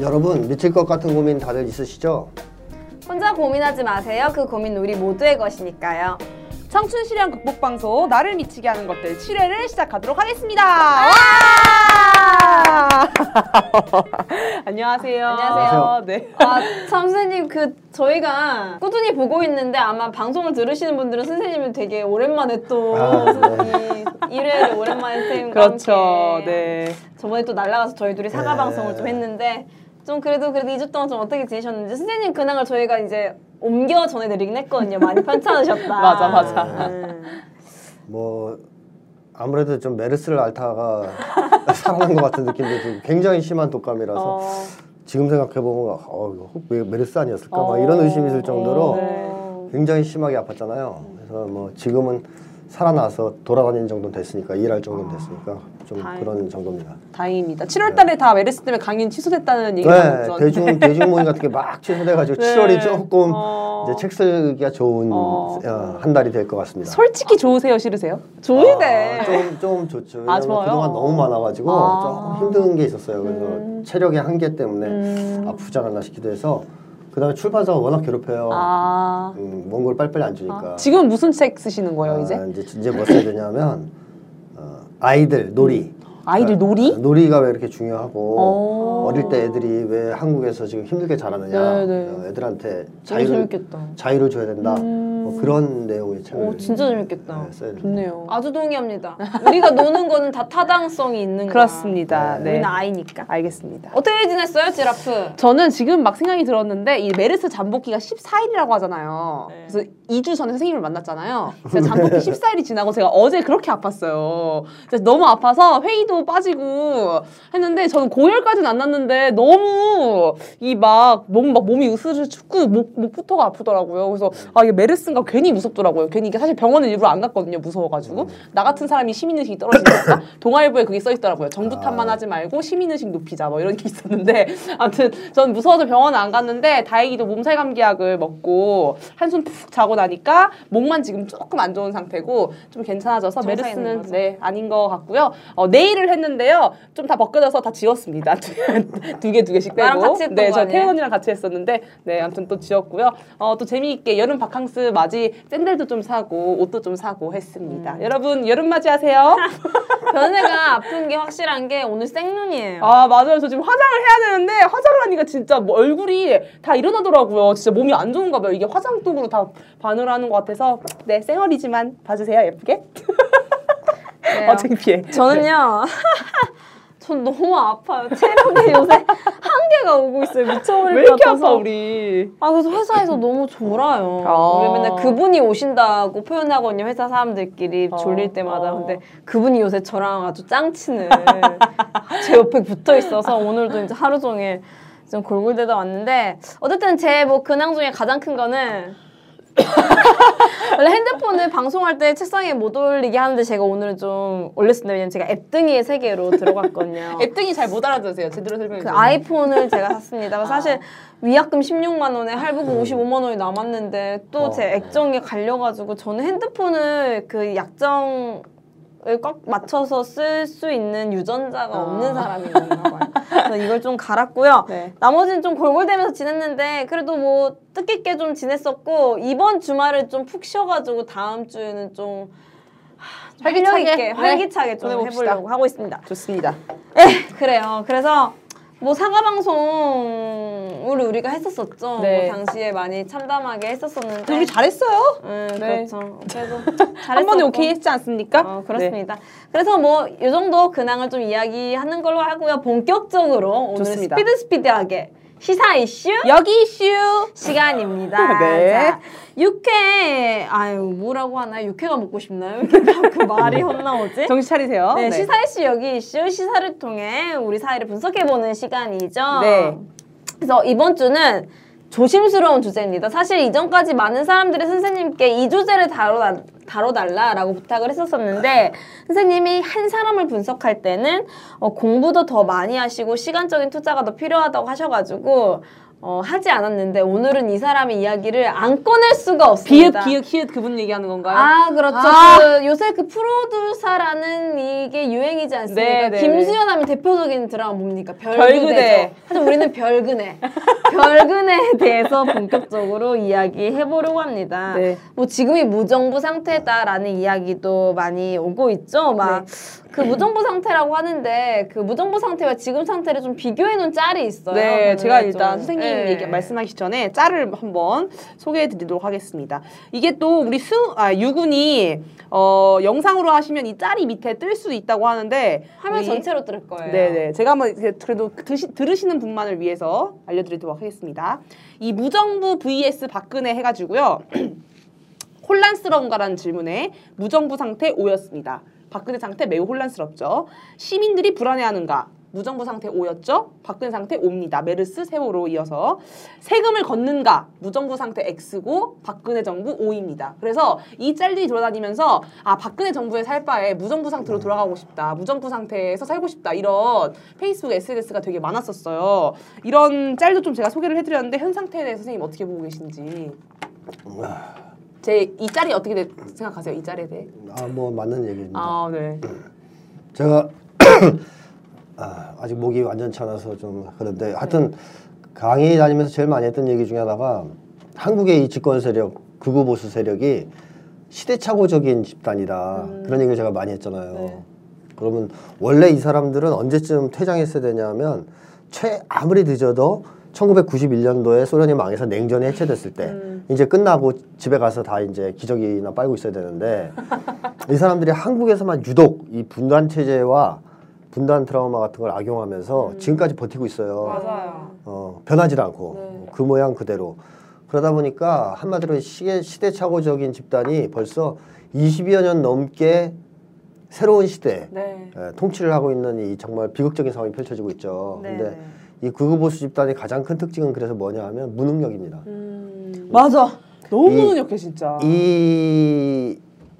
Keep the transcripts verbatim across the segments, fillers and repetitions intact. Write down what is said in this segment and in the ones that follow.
여러분, 미칠 것 같은 고민 다들 있으시죠? 혼자 고민하지 마세요. 그 고민 우리 모두의 것이니까요. 청춘 실현 극복 방송 나를 미치게 하는 것들 칠 회를 시작하도록 하겠습니다. 안녕하세요. 안녕하세요. 네. 아, 선생님, 그 저희가 꾸준히 보고 있는데 아마 방송을 들으시는 분들은 선생님이 되게 오랜만에 또 아, 선생님 일 회를 오랜만에 선생님과 그렇죠. 함께. 네. 저번에 또 날아가서 저희 둘이 사과 네. 방송을 좀 했는데 좀 그래도 그래도 이 주 동안 좀 어떻게 지내셨는지 선생님 근황을 저희가 이제 옮겨 전해드리긴 했거든요. 많이 편찮으셨다. 맞아 맞아. 음. 뭐 아무래도 좀 메르스를 앓다가 살아난 것 같은 느낌도 들고 굉장히 심한 독감이라서 어. 지금 생각해보면 어, 이거 혹 메르스 아니었을까? 어. 막 이런 의심이 들 정도로 어, 네. 굉장히 심하게 아팠잖아요. 그래서 뭐 지금은 살아나서 돌아다니는 정도는 됐으니까 일할 정도는 됐으니까 좀 다행. 그런 정도입니다. 다행입니다. 칠월 달에 네. 다 메르스 때문에 강연 취소됐다는 얘기가 있었는데 네. 대중 대중 모임 같은 게 막 취소돼가지고 네. 칠월이 조금 어... 이제 책 쓰기가 좋은 어... 한 달이 될 것 같습니다. 솔직히 좋으세요, 싫으세요? 좋은데. 아, 좀, 좀 좋죠. 아, 좋아요? 그동안 너무 많아가지고 아... 좀 힘든 게 있었어요. 그래서 음... 체력의 한계 때문에 음... 아프지 않았나 싶기도 해서. 그 다음에 출판사가 워낙 괴롭혀요. 아 음, 먼 걸 빨리빨리 안 주니까. 아, 지금 무슨 책 쓰시는 거예요? 아, 이제? 이제? 이제 뭐 써야 되냐면 어, 아이들, 놀이. 아이들 놀이? 아, 놀이가 왜 이렇게 중요하고 어릴 때 애들이 왜 한국에서 지금 힘들게 자라느냐. 어, 애들한테 자유를, 자유를 줘야 된다. 음... 뭐 그런 내용의 책을. 오, 진짜 재밌겠다. 네, 좋네요. 아주 동의합니다. 우리가 노는 거는 다 타당성이 있는 거야. 그렇습니다. 네. 네. 우리는 아이니까. 알겠습니다. 어떻게 지냈어요, 지라프? 저는 지금 막 생각이 들었는데 이 메르스 잠복기가 십사 일이라고 하잖아요. 네. 그래서 이 주 전에 선생님을 만났잖아요. 그래서 잠복기 십사 일이 지나고 제가 어제 그렇게 아팠어요. 그래서 너무 아파서 회의도 빠지고 했는데 저는 고열까지는 안 났는데 너무 이 막 몸 막 몸이 으스스춥고 목 목부터가 아프더라고요. 그래서 아 이게 메르스인가 괜히 무섭더라고요. 괜히 이게 사실 병원을 일부러 안 갔거든요. 무서워가지고 나 같은 사람이 시민의식이 떨어지니까 동아일보에 그게 써 있더라고요. 정부 탓만 하지 말고 시민의식 높이자 뭐 이런 게 있었는데 아무튼 전 무서워서 병원 안 갔는데 다행히도 몸살 감기약을 먹고 한숨 푹 자고 나니까 목만 지금 조금 안 좋은 상태고 좀 괜찮아져서 메르스는 네 아닌 것 같고요. 어, 내일을 했는데요. 좀 다 벗겨져서 다 지웠습니다. 두 개 두 개씩 빼고. 네, 저 태연이랑 같이 했었는데 네, 아무튼 또 지웠고요. 어, 또 재미있게 여름 바캉스 맞이 샌들도 좀 사고 옷도 좀 사고 했습니다. 음. 여러분 여름 맞이하세요. 변혜가 아픈 게 확실한 게 오늘 생눈이에요. 아, 맞아요. 저 지금 화장을 해야 되는데 화장을 하니까 진짜 뭐 얼굴이 다 일어나더라고요. 진짜 몸이 안 좋은가 봐요. 이게 화장독으로 다 반응을 하는 것 같아서 네, 생얼이지만 봐주세요. 예쁘게. 어, 창피해. 저는요. 전 너무 아파요. 체력이 요새 한계가 오고 있어요. 미쳐버릴 것 같아서. 왜 이렇게 아파 우리. 아 그래서 회사에서 너무 졸아요. 아 우리 맨날 그분이 오신다고 표현하거든요. 회사 사람들끼리 아 졸릴 때마다. 아 근데 그분이 요새 저랑 아주 짱치는 제 옆에 붙어있어서 오늘도 이제 하루 종일 좀 골골대다 왔는데 어쨌든 제 뭐 근황 중에 가장 큰 거는 원래 핸드폰을 방송할 때 책상에 못 올리게 하는데 제가 오늘은 좀 올렸습니다. 왜냐면 제가 앱등이의 세계로 들어갔거든요. 앱등이 잘 못 알아들으세요. 제대로 설명해 주세요. 그 아이폰을 제가 샀습니다. 아. 사실 위약금 십육만 원에 할부금 오십오만 원이 남았는데 또 제 액정에 갈려가지고 저는 핸드폰을 그 약정 꽉 맞춰서 쓸 수 있는 유전자가 아. 없는 사람이었나 봐요. 그래서 이걸 좀 갈았고요. 네. 나머지는 좀 골골대면서 지냈는데 그래도 뭐 뜻깊게 좀 지냈었고 이번 주말을 좀 푹 쉬어가지고 다음 주에는 좀 활기차게 있게, 활기차게 네. 좀 보내봅시다. 해보려고 하고 있습니다. 좋습니다. 네, 그래요. 그래서 뭐 사과 방송을 우리가 했었었죠. 네. 뭐 당시에 많이 참담하게 했었었는데 우리 잘했어요. 음, 네. 그렇죠. 그래도 한 번에 오케이 했지 않습니까? 어, 그렇습니다. 네. 그래서 뭐 이 정도 근황을 좀 이야기하는 걸로 하고요. 본격적으로 오늘 스피드 스피드하게 시사 이슈 여기 이슈 시간입니다. 네. 자, 육회 아유 뭐라고 하나요? 육회가 먹고 싶나요? 그 말이 혼나오지? 정신 차리세요. 네, 네. 시사 이슈 여기 이슈 시사를 통해 우리 사회를 분석해보는 시간이죠. 네. 그래서 이번 주는 조심스러운 주제입니다. 사실 이전까지 많은 사람들이 선생님께 이 주제를 다뤄, 다뤄달라라고 부탁을 했었었는데 선생님이 한 사람을 분석할 때는 어, 공부도 더 많이 하시고 시간적인 투자가 더 필요하다고 하셔가지고 어, 하지 않았는데 오늘은 이 사람의 이야기를 안 꺼낼 수가 없습니다. 비읒, 비읒, 히읗 그분 얘기하는 건가요? 아, 그렇죠. 아. 그, 요새 그 프로듀서라는 이게 유행이지 않습니까? 네, 김수현 하면 대표적인 드라마 뭡니까? 별그네. 하지만 우리는 별그네. 별그네에 대해서 본격적으로 이야기해보려고 합니다. 네. 뭐 지금이 무정부 상태다라는 이야기도 많이 오고 있죠. 막 그 네. 무정부 상태라고 하는데 그 무정부 상태와 지금 상태를 좀 비교해놓은 짤이 있어요. 네, 제가 일단 선생님 네. 얘기 말씀하시기 전에 짤을 한번 소개해드리도록 하겠습니다. 이게 또 우리 수, 아, 유군이 어, 영상으로 하시면 이 짤이 밑에 뜰 수 있다고 하는데 화면 전체로 뜰 거예요. 네네. 제가 한번 그래도 드시, 들으시는 분만을 위해서 알려드리도록 하겠습니다. 이 무정부 vs 박근혜 해가지고요. 혼란스러운가라는 질문에 무정부 상태 오였습니다. 박근혜 상태 매우 혼란스럽죠. 시민들이 불안해하는가? 무정부 상태 오였죠. 박근혜 상태 오입니다. 메르스, 세월호 이어서 세금을 걷는가? 무정부 상태 X고 박근혜 정부 오입니다. 그래서 이 짤들이 돌아다니면서 아 박근혜 정부에 살 바에 무정부 상태로 돌아가고 싶다. 무정부 상태에서 살고 싶다. 이런 페이스북 에스엔에스가 되게 많았었어요. 이런 짤도 좀 제가 소개를 해드렸는데 현 상태에 대해서 선생님 어떻게 보고 계신지. 제 이 짤이 어떻게 되, 생각하세요? 이 짤에 대해. 아, 뭐 맞는 얘기입니다. 아, 네. 제가 아, 아직 목이 완전 차라서 좀 그런데 하여튼 네. 강의 다니면서 제일 많이 했던 얘기 중에 하나가 한국의 이 집권 세력, 극우 보수 세력이 시대착오적인 집단이다. 음. 그런 얘기를 제가 많이 했잖아요. 네. 그러면 원래 이 사람들은 언제쯤 퇴장했어야 되냐면 최 아무리 늦어도 천구백구십일 년도에 소련이 망해서 냉전이 해체됐을 때 음. 이제 끝나고 집에 가서 다 이제 기저귀나 빨고 있어야 되는데 이 사람들이 한국에서만 유독 이 분단 체제와 분단 트라우마 같은 걸 악용하면서 음. 지금까지 버티고 있어요. 맞아요. 어, 변하지도 않고 네. 그 모양 그대로. 그러다 보니까 한마디로 시계, 시대착오적인 집단이 벌써 이십여 년 넘게 새로운 시대에 네. 예, 통치를 하고 있는 이 정말 비극적인 상황이 펼쳐지고 있죠. 네. 근데 이 극우보수 집단의 가장 큰 특징은 그래서 뭐냐 하면 무능력입니다. 음... 맞아. 너무 이, 무능력해 진짜. 이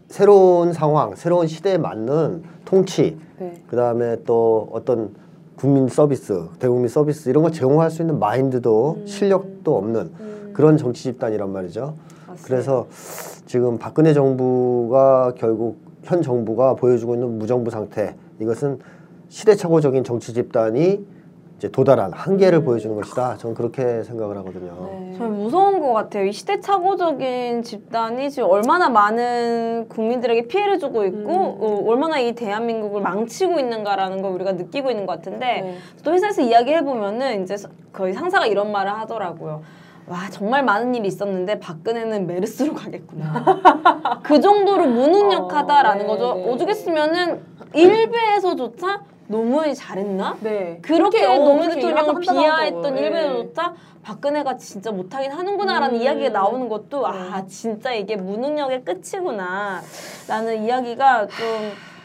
새로운 상황, 새로운 시대에 맞는 통치, 네. 그 다음에 또 어떤 국민 서비스, 대국민 서비스 이런 걸 제공할 수 있는 마인드도 음... 실력도 없는 음... 그런 정치 집단이란 말이죠. 맞습니다. 그래서 지금 박근혜 정부가 결국 현 정부가 보여주고 있는 무정부 상태 이것은 시대착오적인 정치 집단이 이제 도달한 한계를 음. 보여주는 것이다. 저는 그렇게 생각을 하거든요. 네. 정말 무서운 것 같아요. 이 시대착오적인 집단이 지금 얼마나 많은 국민들에게 피해를 주고 있고 음. 어, 얼마나 이 대한민국을 망치고 있는가라는 걸 우리가 느끼고 있는 것 같은데 네. 또 회사에서 이야기해보면은 이제 거의 상사가 이런 말을 하더라고요. 와 정말 많은 일이 있었는데 박근혜는 메르스로 가겠구나. 그 정도로 무능력하다라는 어, 네, 거죠. 네. 오죽했으면은 일베에서조차 노무현이 잘했나? 네. 그렇게 어, 노무현 대통령을 비하했던 네. 일베에서조차 박근혜가 진짜 못하긴 하는구나라는 음, 이야기가 나오는 것도 네. 아 진짜 이게 무능력의 끝이구나 라는 이야기가 좀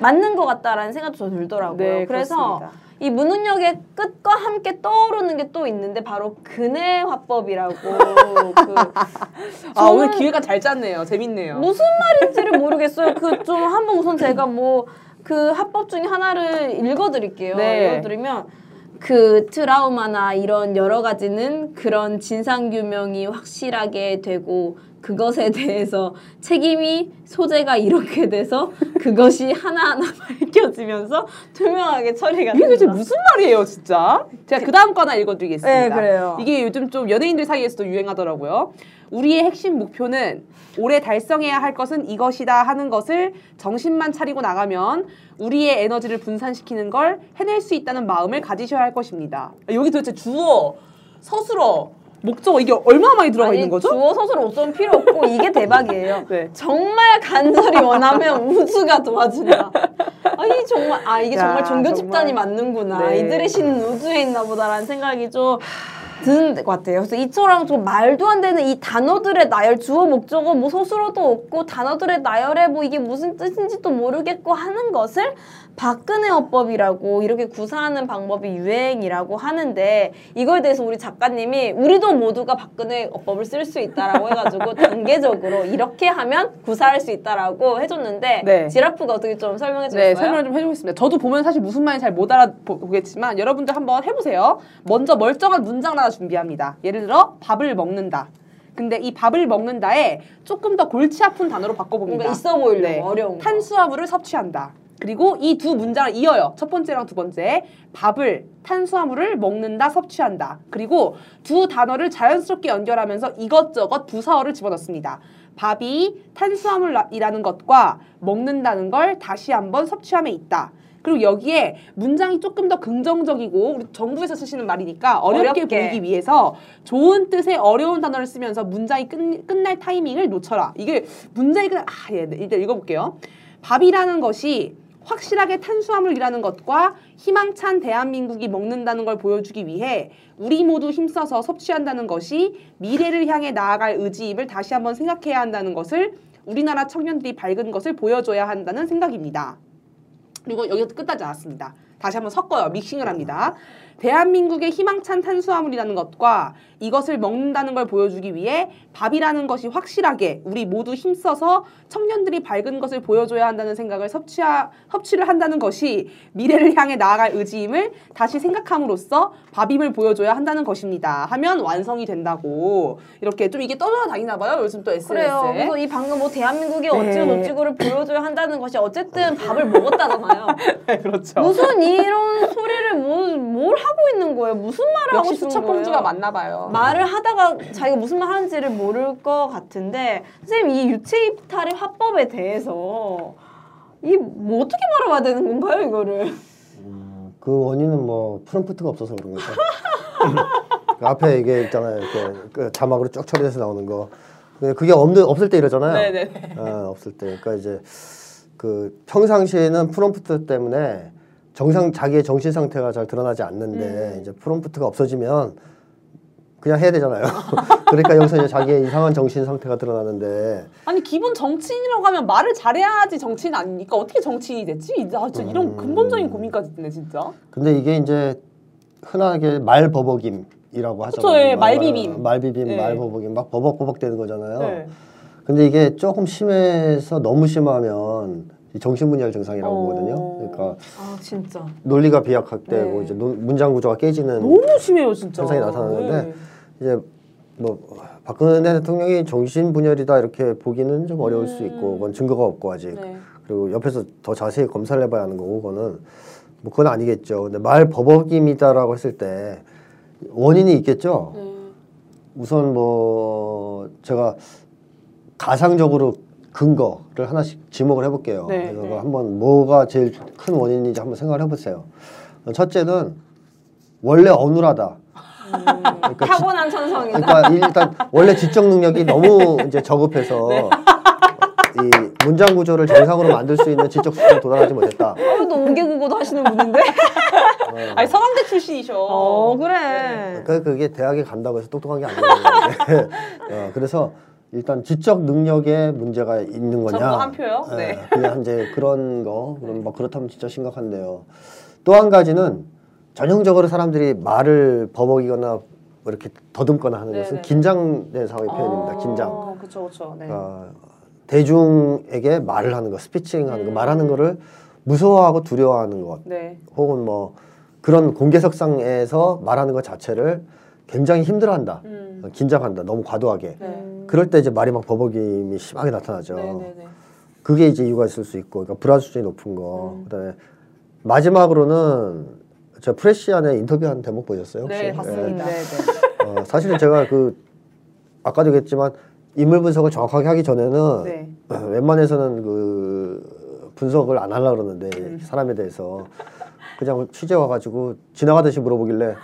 맞는 것 같다라는 생각도 들더라고요. 네, 그래서 그렇습니다. 이 무능력의 끝과 함께 떠오르는 게 또 있는데 바로 근혜 화법이라고. 그 아 오늘 기회가 잘 짰네요. 재밌네요. 무슨 말인지를 모르겠어요. 그 좀 한번 우선 제가 뭐 그 화법 중에 하나를 읽어드릴게요. 네. 읽어드리면 그 트라우마나 이런 여러 가지는 그런 진상규명이 확실하게 되고 그것에 대해서 책임이 소재가 이렇게 돼서 그것이 하나하나 밝혀지면서 투명하게 처리가 된다. 이게 도대체 무슨 말이에요 진짜? 제가 그 다음 거 하나 읽어드리겠습니다. 네, 그래요. 이게 요즘 좀 연예인들 사이에서도 유행하더라고요. 우리의 핵심 목표는 올해 달성해야 할 것은 이것이다 하는 것을 정신만 차리고 나가면 우리의 에너지를 분산시키는 걸 해낼 수 있다는 마음을 가지셔야 할 것입니다. 여기 도대체 주어, 서술어, 목적어 이게 얼마나 많이 들어가 아니, 있는 거죠? 주어, 서술어, 목적어 필요 없고 이게 대박이에요. 네. 정말 간절히 원하면 우주가 도와준다. 아니 정말 아 이게 야, 정말 종교 집단이 정말... 맞는구나. 네. 이들의 신은 우주에 있나 보다라는 생각이 좀 드는 것 같아요. 그래서 이처럼 좀 말도 안 되는 이 단어들의 나열, 주어, 목적어, 뭐 서술어도 없고 단어들의 나열에 뭐 이게 무슨 뜻인지도 모르겠고 하는 것을 박근혜어법이라고 이렇게 구사하는 방법이 유행이라고 하는데 이거에 대해서 우리 작가님이 우리도 모두가 박근혜어법을 쓸 수 있다라고 해가지고 단계적으로 이렇게 하면 구사할 수 있다라고 해줬는데 네. 지라프가 어떻게 좀 설명해 주실까요? 네, 설명을 좀 해주겠습니다. 저도 보면 사실 무슨 말인지 잘 못 알아보겠지만 여러분들 한번 해보세요. 먼저 멀쩡한 문장을 하나 준비합니다. 예를 들어 밥을 먹는다. 근데 이 밥을 먹는다에 조금 더 골치 아픈 단어로 바꿔봅니다. 뭔가 있어 보이려고 네. 어려운 거. 탄수화물을 섭취한다. 그리고 이 두 문장을 이어요. 첫 번째랑 두 번째. 밥을, 탄수화물을 먹는다, 섭취한다. 그리고 두 단어를 자연스럽게 연결하면서 이것저것 부사어를 집어넣습니다. 밥이 탄수화물이라는 것과 먹는다는 걸 다시 한번 섭취함에 있다. 그리고 여기에 문장이 조금 더 긍정적이고 우리 정부에서 쓰시는 말이니까 어렵게, 어렵게 보이기 위해서 좋은 뜻의 어려운 단어를 쓰면서 문장이 끝, 끝날 타이밍을 놓쳐라. 이게 문장이 끝... 아, 예, 일단 읽어볼게요. 밥이라는 것이 확실하게 탄수화물이라는 것과 희망찬 대한민국이 먹는다는 걸 보여주기 위해 우리 모두 힘써서 섭취한다는 것이 미래를 향해 나아갈 의지임을 다시 한번 생각해야 한다는 것을 우리나라 청년들이 밝은 것을 보여줘야 한다는 생각입니다. 그리고 여기서 끝나지 않았습니다. 다시 한번 섞어요. 믹싱을 합니다. 대한민국의 희망찬 탄수화물이라는 것과 이것을 먹는다는 걸 보여주기 위해 밥이라는 것이 확실하게 우리 모두 힘써서 청년들이 밝은 것을 보여줘야 한다는 생각을 섭취하, 섭취를 한다는 것이 미래를 향해 나아갈 의지임을 다시 생각함으로써 밥임을 보여줘야 한다는 것입니다. 하면 완성이 된다고 이렇게 좀 이게 떠돌아다니나 봐요. 요즘 또 에스엔에스에. 그래요. 그래서 이 방금 뭐 대한민국의 어찌고 어찌고를 보여줘야 한다는 것이 어쨌든 밥을 먹었다잖아요. 네, 그렇죠. 무슨 이런 소리를 뭐, 뭘 하고 있는 거예요? 무슨 말을 하고 싶은 거예요? 역시 수첩공주가 맞나 봐요. 말을 하다가 자기가 무슨 말 하는지를 모를 것 같은데 선생님 이 유체이탈의 화법에 대해서 이 뭐 어떻게 말아봐야 되는 건가요? 이거를 음, 그 원인은 뭐 프롬프트가 없어서 그런 거죠. 그 앞에 이게 있잖아요. 이렇게 그 자막으로 쭉 처리돼서 나오는 거. 근데 그게 없는, 없을 때 이러잖아요. 네네. 어, 없을 때. 그러니까 이제 그 평상시에는 프롬프트 때문에 정상 자기의 정신 상태가 잘 드러나지 않는데 음. 이제 프롬프트가 없어지면 그냥 해야 되잖아요. 그러니까 여기서 이제 자기의 이상한 정신 상태가 드러나는데 아니 기본 정치인이라고 하면 말을 잘해야지 정치인 아닙니까? 어떻게 정치인이 됐지? 아, 진짜 이런 음. 근본적인 고민까지 드네 진짜. 근데 이게 이제 흔하게 말 버벅임이라고 하죠. 그쵸, 예, 말비빔. 말비빔, 예. 말 버벅임 막 버벅버벅 되는 거잖아요. 예. 근데 이게 조금 심해서 너무 심하면 정신분열 증상이라고 어... 보거든요. 그러니까 아, 진짜. 논리가 비약화되고 네. 이제 노, 문장 구조가 깨지는 너무 심해요, 진짜. 현상이 나타나는데 네. 이제 뭐 박근혜 대통령이 정신분열이다 이렇게 보기는 좀 어려울 음... 수 있고 그건 증거가 없고 아직 네. 그리고 옆에서 더 자세히 검사를 해봐야 하는 거고 그거는 뭐 그건 아니겠죠. 근데 말 버벅임이다라고 했을 때 원인이 있겠죠. 네. 우선 뭐 제가 가상적으로 근거를 하나씩 지목을 해볼게요. 네, 그래서 네. 한번 뭐가 제일 큰 원인인지 한번 생각을 해보세요. 첫째는 원래 어눌하다. 음, 그러니까 타고난 천성이다. 그러니까 일단 원래 지적 능력이 네. 너무 이제 저급해서 네. 이 문장 구조를 정상으로 만들 수 있는 지적 수준에 도달하지 못했다. 또 옹개국어도 하시는 분인데? 어. 아니 서강대 출신이셔. 어, 그래. 네. 그러니까 그게 대학에 간다고 해서 똑똑한 게 아니거든요. 어, 그래서 일단 지적 능력에 문제가 있는 거냐? 전부 한 표요? 에, 네. 그냥 이제 그런 거, 그럼 막 그렇다면 진짜 심각한데요. 또 한 가지는 전형적으로 사람들이 말을 버벅이거나 이렇게 더듬거나 하는 네네. 것은 긴장된 상황의 아 표현입니다. 긴장. 그렇죠, 그렇죠. 네. 어, 대중에게 말을 하는 거, 스피칭하는 음. 거, 말하는 거를 무서워하고 두려워하는 것, 네. 혹은 뭐 그런 공개석상에서 말하는 것 자체를 굉장히 힘들어한다, 음. 긴장한다, 너무 과도하게. 네. 그럴 때 이제 말이 막 버벅임이 심하게 나타나죠. 네네네. 그게 이제 이유가 있을 수 있고, 그러니까 불안 수준이 높은 거. 음. 그다음에 마지막으로는 제가 프레시안에 인터뷰한 대목 보셨어요? 혹시? 네, 봤습니다. 네. 어, 사실은 제가 그 아까도 얘기했지만 인물 분석을 정확하게 하기 전에는 네. 웬만해서는 그 분석을 안 하려고 그러는데 음. 사람에 대해서 그냥 취재 와가지고 지나가듯이 물어보길래.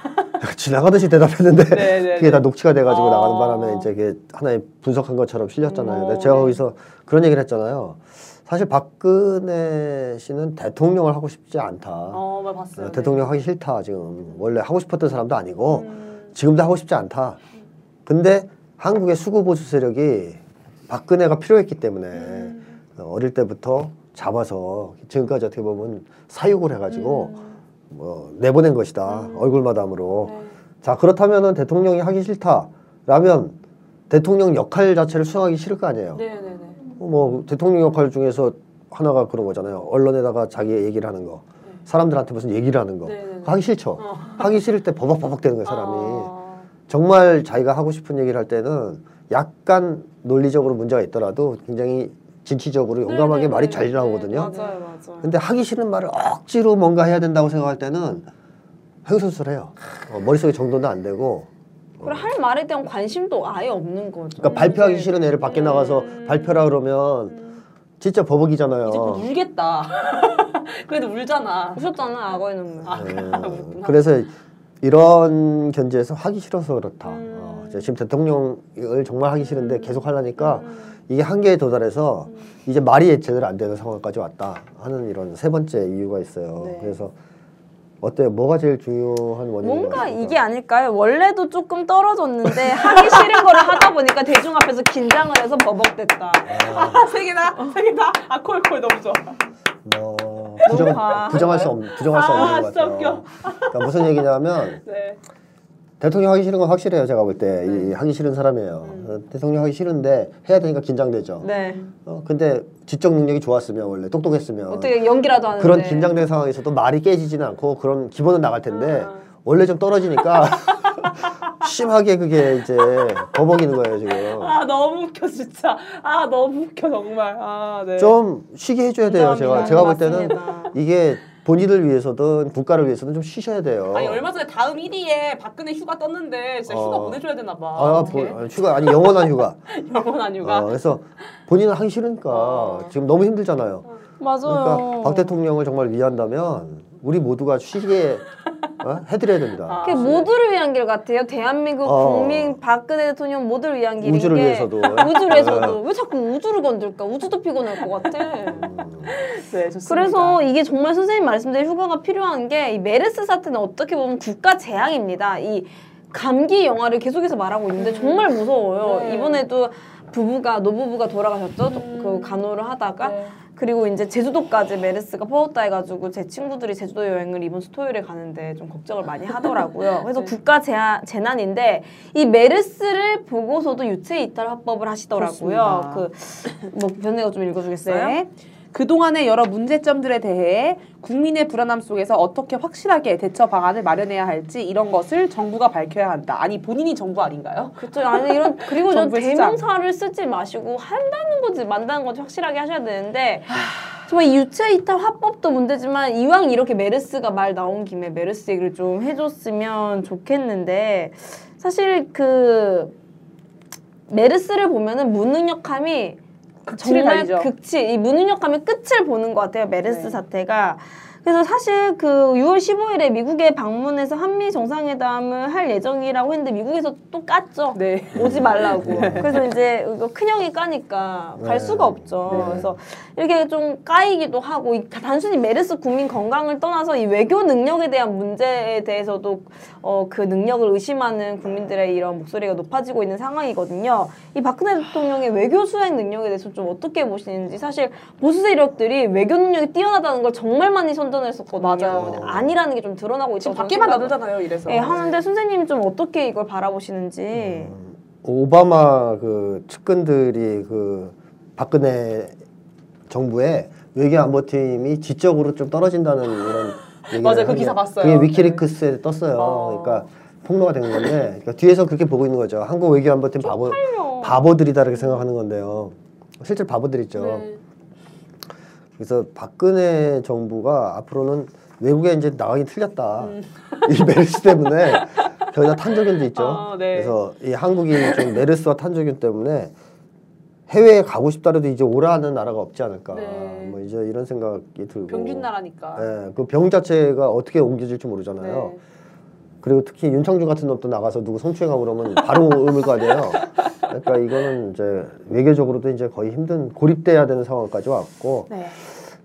지나가듯이 대답했는데 네네네. 그게 다 녹취가 돼가지고 아 나가는 바람에 이제 그게 하나의 분석한 것처럼 실렸잖아요. 근데 제가 거기서 그런 얘기를 했잖아요. 사실 박근혜 씨는 대통령을 하고 싶지 않다. 어, 말 봤어요. 어, 대통령 네. 하기 싫다. 지금 원래 하고 싶었던 사람도 아니고 음. 지금도 하고 싶지 않다. 근데 한국의 수구보수 세력이 박근혜가 필요했기 때문에 음. 어릴 때부터 잡아서 지금까지 어떻게 보면 사육을 해가지고 음. 뭐 내보낸 것이다. 음. 얼굴마담으로. 네. 자, 그렇다면은 대통령이 하기 싫다라면 대통령 역할 자체를 수행하기 싫을 거 아니에요. 네네네. 네, 네. 뭐 대통령 역할 중에서 하나가 그런 거잖아요. 언론에다가 자기 얘기를 하는 거. 네. 사람들한테 무슨 얘기를 하는 거. 네, 네, 네. 하기 싫죠. 어. 하기 싫을 때 버벅버벅 되는 거예요, 사람이. 어. 정말 자기가 하고 싶은 얘기를 할 때는 약간 논리적으로 문제가 있더라도 굉장히 진취적으로 용감하게 네네네. 말이 잘 나오거든요. 네, 맞아요, 맞아요. 근데 하기 싫은 말을 억지로 뭔가 해야 된다고 생각할 때는 횡설수설 해요. 어, 머릿속에 정돈도 안 되고. 어. 그리고 할 말에 대한 관심도 아예 없는 거죠. 그러니까 음, 발표하기 네. 싫은 애를 밖에 나가서 음. 발표라 그러면 음. 진짜 버벅이잖아요. 이제 곧 울겠다. 그래도 울잖아. 우셨잖아, 악어의 눈물. 아, 음, 그래서 이런 견지에서 하기 싫어서 그렇다. 음. 어, 지금 대통령을 정말 하기 싫은데 계속 하려니까 음. 이게 한계에 도달해서 음. 이제 말이 제대로 안 되는 상황까지 왔다 하는 이런 세 번째 이유가 있어요. 네. 그래서 어때요? 뭐가 제일 중요한 원인인가요? 뭔가 이게 아닐까요? 원래도 조금 떨어졌는데 하기 싫은 거를 하다 보니까 대중 앞에서 긴장을 해서 버벅댔다. 아, 세 개다, 세 개다. 아, 콜콜 너무 좋아. 뭐 부정, 부정할 수 없는, 부정할 수 없는 아, 것 같아요. 그러니까 무슨 얘기냐면 네. 대통령 하기 싫은 건 확실해요. 제가 볼 때 네. 하기 싫은 사람이에요. 음. 대통령 하기 싫은데 해야 되니까 긴장되죠. 네. 어, 근데 지적 능력이 좋았으면 원래 똑똑했으면 어떻게 연기라도 하는데 그런 긴장된 상황에서도 말이 깨지지는 않고 그런 기본은 나갈 텐데 아. 원래 좀 떨어지니까 심하게 그게 이제 버벅이는 거예요 지금. 아 너무 웃겨 진짜. 아 너무 웃겨 정말. 아 네. 좀 쉬게 해줘야 돼요. 제가 제가 볼 때는 이게. 본인을 위해서든 국가를 위해서든 좀 쉬셔야 돼요. 아니 얼마 전에 다음 일 위에 박근혜 휴가 떴는데 진짜 어... 휴가 보내줘야 되나 봐. 아, 보, 아니, 휴가 아니 영원한 휴가. 영원한 휴가. 어, 그래서 본인은 하기 싫으니까 어... 지금 너무 힘들잖아요. 어, 맞아요. 그러니까 박 대통령을 정말 위한다면 우리 모두가 쉬게 어? 해드려야 됩니다. 아, 그게 모두를 위한 길 같아요. 대한민국 어. 국민 박근혜 대통령 모두를 위한 길인 우주를 게 위해서도. 우주를 위해서도. 왜 자꾸 우주를 건들까? 우주도 피곤할 것 같아. 음. 네, 좋습니다. 그래서 이게 정말 선생님 말씀대로 휴가가 필요한 게 이 메르스 사태는 어떻게 보면 국가 재앙입니다. 이 감기 영화를 계속해서 말하고 있는데 정말 무서워요. 네. 이번에도 부부가 노부부가 돌아가셨죠. 음. 그 간호를 하다가. 네. 그리고 이제 제주도까지 메르스가 퍼졌다 해가지고 제 친구들이 제주도 여행을 이번 주 토요일에 가는데 좀 걱정을 많이 하더라고요. 그래서 네. 국가 재하, 재난인데 이 메르스를 보고서도 유체이탈 화법을 하시더라고요. 그 뭐 변호사가 좀 읽어주겠어요? 네. 그동안의 여러 문제점들에 대해 국민의 불안함 속에서 어떻게 확실하게 대처 방안을 마련해야 할지 이런 것을 정부가 밝혀야 한다. 아니 본인이 정부 아닌가요? 그렇죠. 아니 이런 그리고 저 대명사를 쓰지 마시고 한다는 거지 만다는 거지 확실하게 하셔야 되는데 정말 이 유체이탈 화법도 문제지만 이왕 이렇게 메르스가 말 나온 김에 메르스 얘기를 좀 해줬으면 좋겠는데 사실 그 메르스를 보면은 무능력함이 정말 극치, 이 무능력감의 끝을 보는 것 같아요. 메르스 네. 사태가. 그래서 사실 그 유월 십오일에 미국에 방문해서 한미 정상회담을 할 예정이라고 했는데 미국에서 또 깠죠. 네. 오지 말라고. 네. 그래서 이제 이거 큰형이 까니까 갈 네. 수가 없죠. 네. 그래서 이렇게 좀 까이기도 하고 단순히 메르스 국민 건강을 떠나서 이 외교 능력에 대한 문제에 대해서도 어, 그 능력을 의심하는 국민들의 이런 목소리가 높아지고 있는 상황이거든요. 이 박근혜 대통령의 외교 수행 능력에 대해서 좀 어떻게 보시는지 사실 보수 세력들이 외교 능력이 뛰어나다는 걸 정말 많이 선 했었거든요. 맞아요. 아니라는 게 좀 드러나고 있죠. 지금 밖에만 나누잖아요. 이래서. 예, 하는데 선생님이 좀 어떻게 이걸 바라보시는지. 음, 오바마 그 측근들이 그 박근혜 정부의 외교안보팀이 지적으로 좀 떨어진다는 이런 얘기를 맞아요. 그 기사 봤어요. 그게 위키리크스에 네. 떴어요. 어. 그러니까 폭로가 된 건데 그러니까 뒤에서 그렇게 보고 있는 거죠. 한국 외교안보팀 바보, 바보들이다 이렇게 생각하는 건데요. 실제로 바보들이죠. 네. 그래서 박근혜 정부가 앞으로는 외국에 이제 나가긴 틀렸다. 음. 이 메르스 때문에 저희가 탄저균도 있죠. 아, 네. 그래서 이 한국이 좀 메르스와 탄저균 때문에 해외에 가고 싶다라도 이제 오라는 나라가 없지 않을까. 네. 뭐 이제 이런 생각이 들고. 병균 나라니까. 예, 그 병 자체가 어떻게 옮겨질지 모르잖아요. 네. 그리고 특히 윤창준 같은 놈도 나가서 누구 성추행하고 그러면 바로 옮을 거 아니에요. 그러니까 이거는 이제 외교적으로도 이제 거의 힘든 고립돼야 되는 상황까지 왔고 네.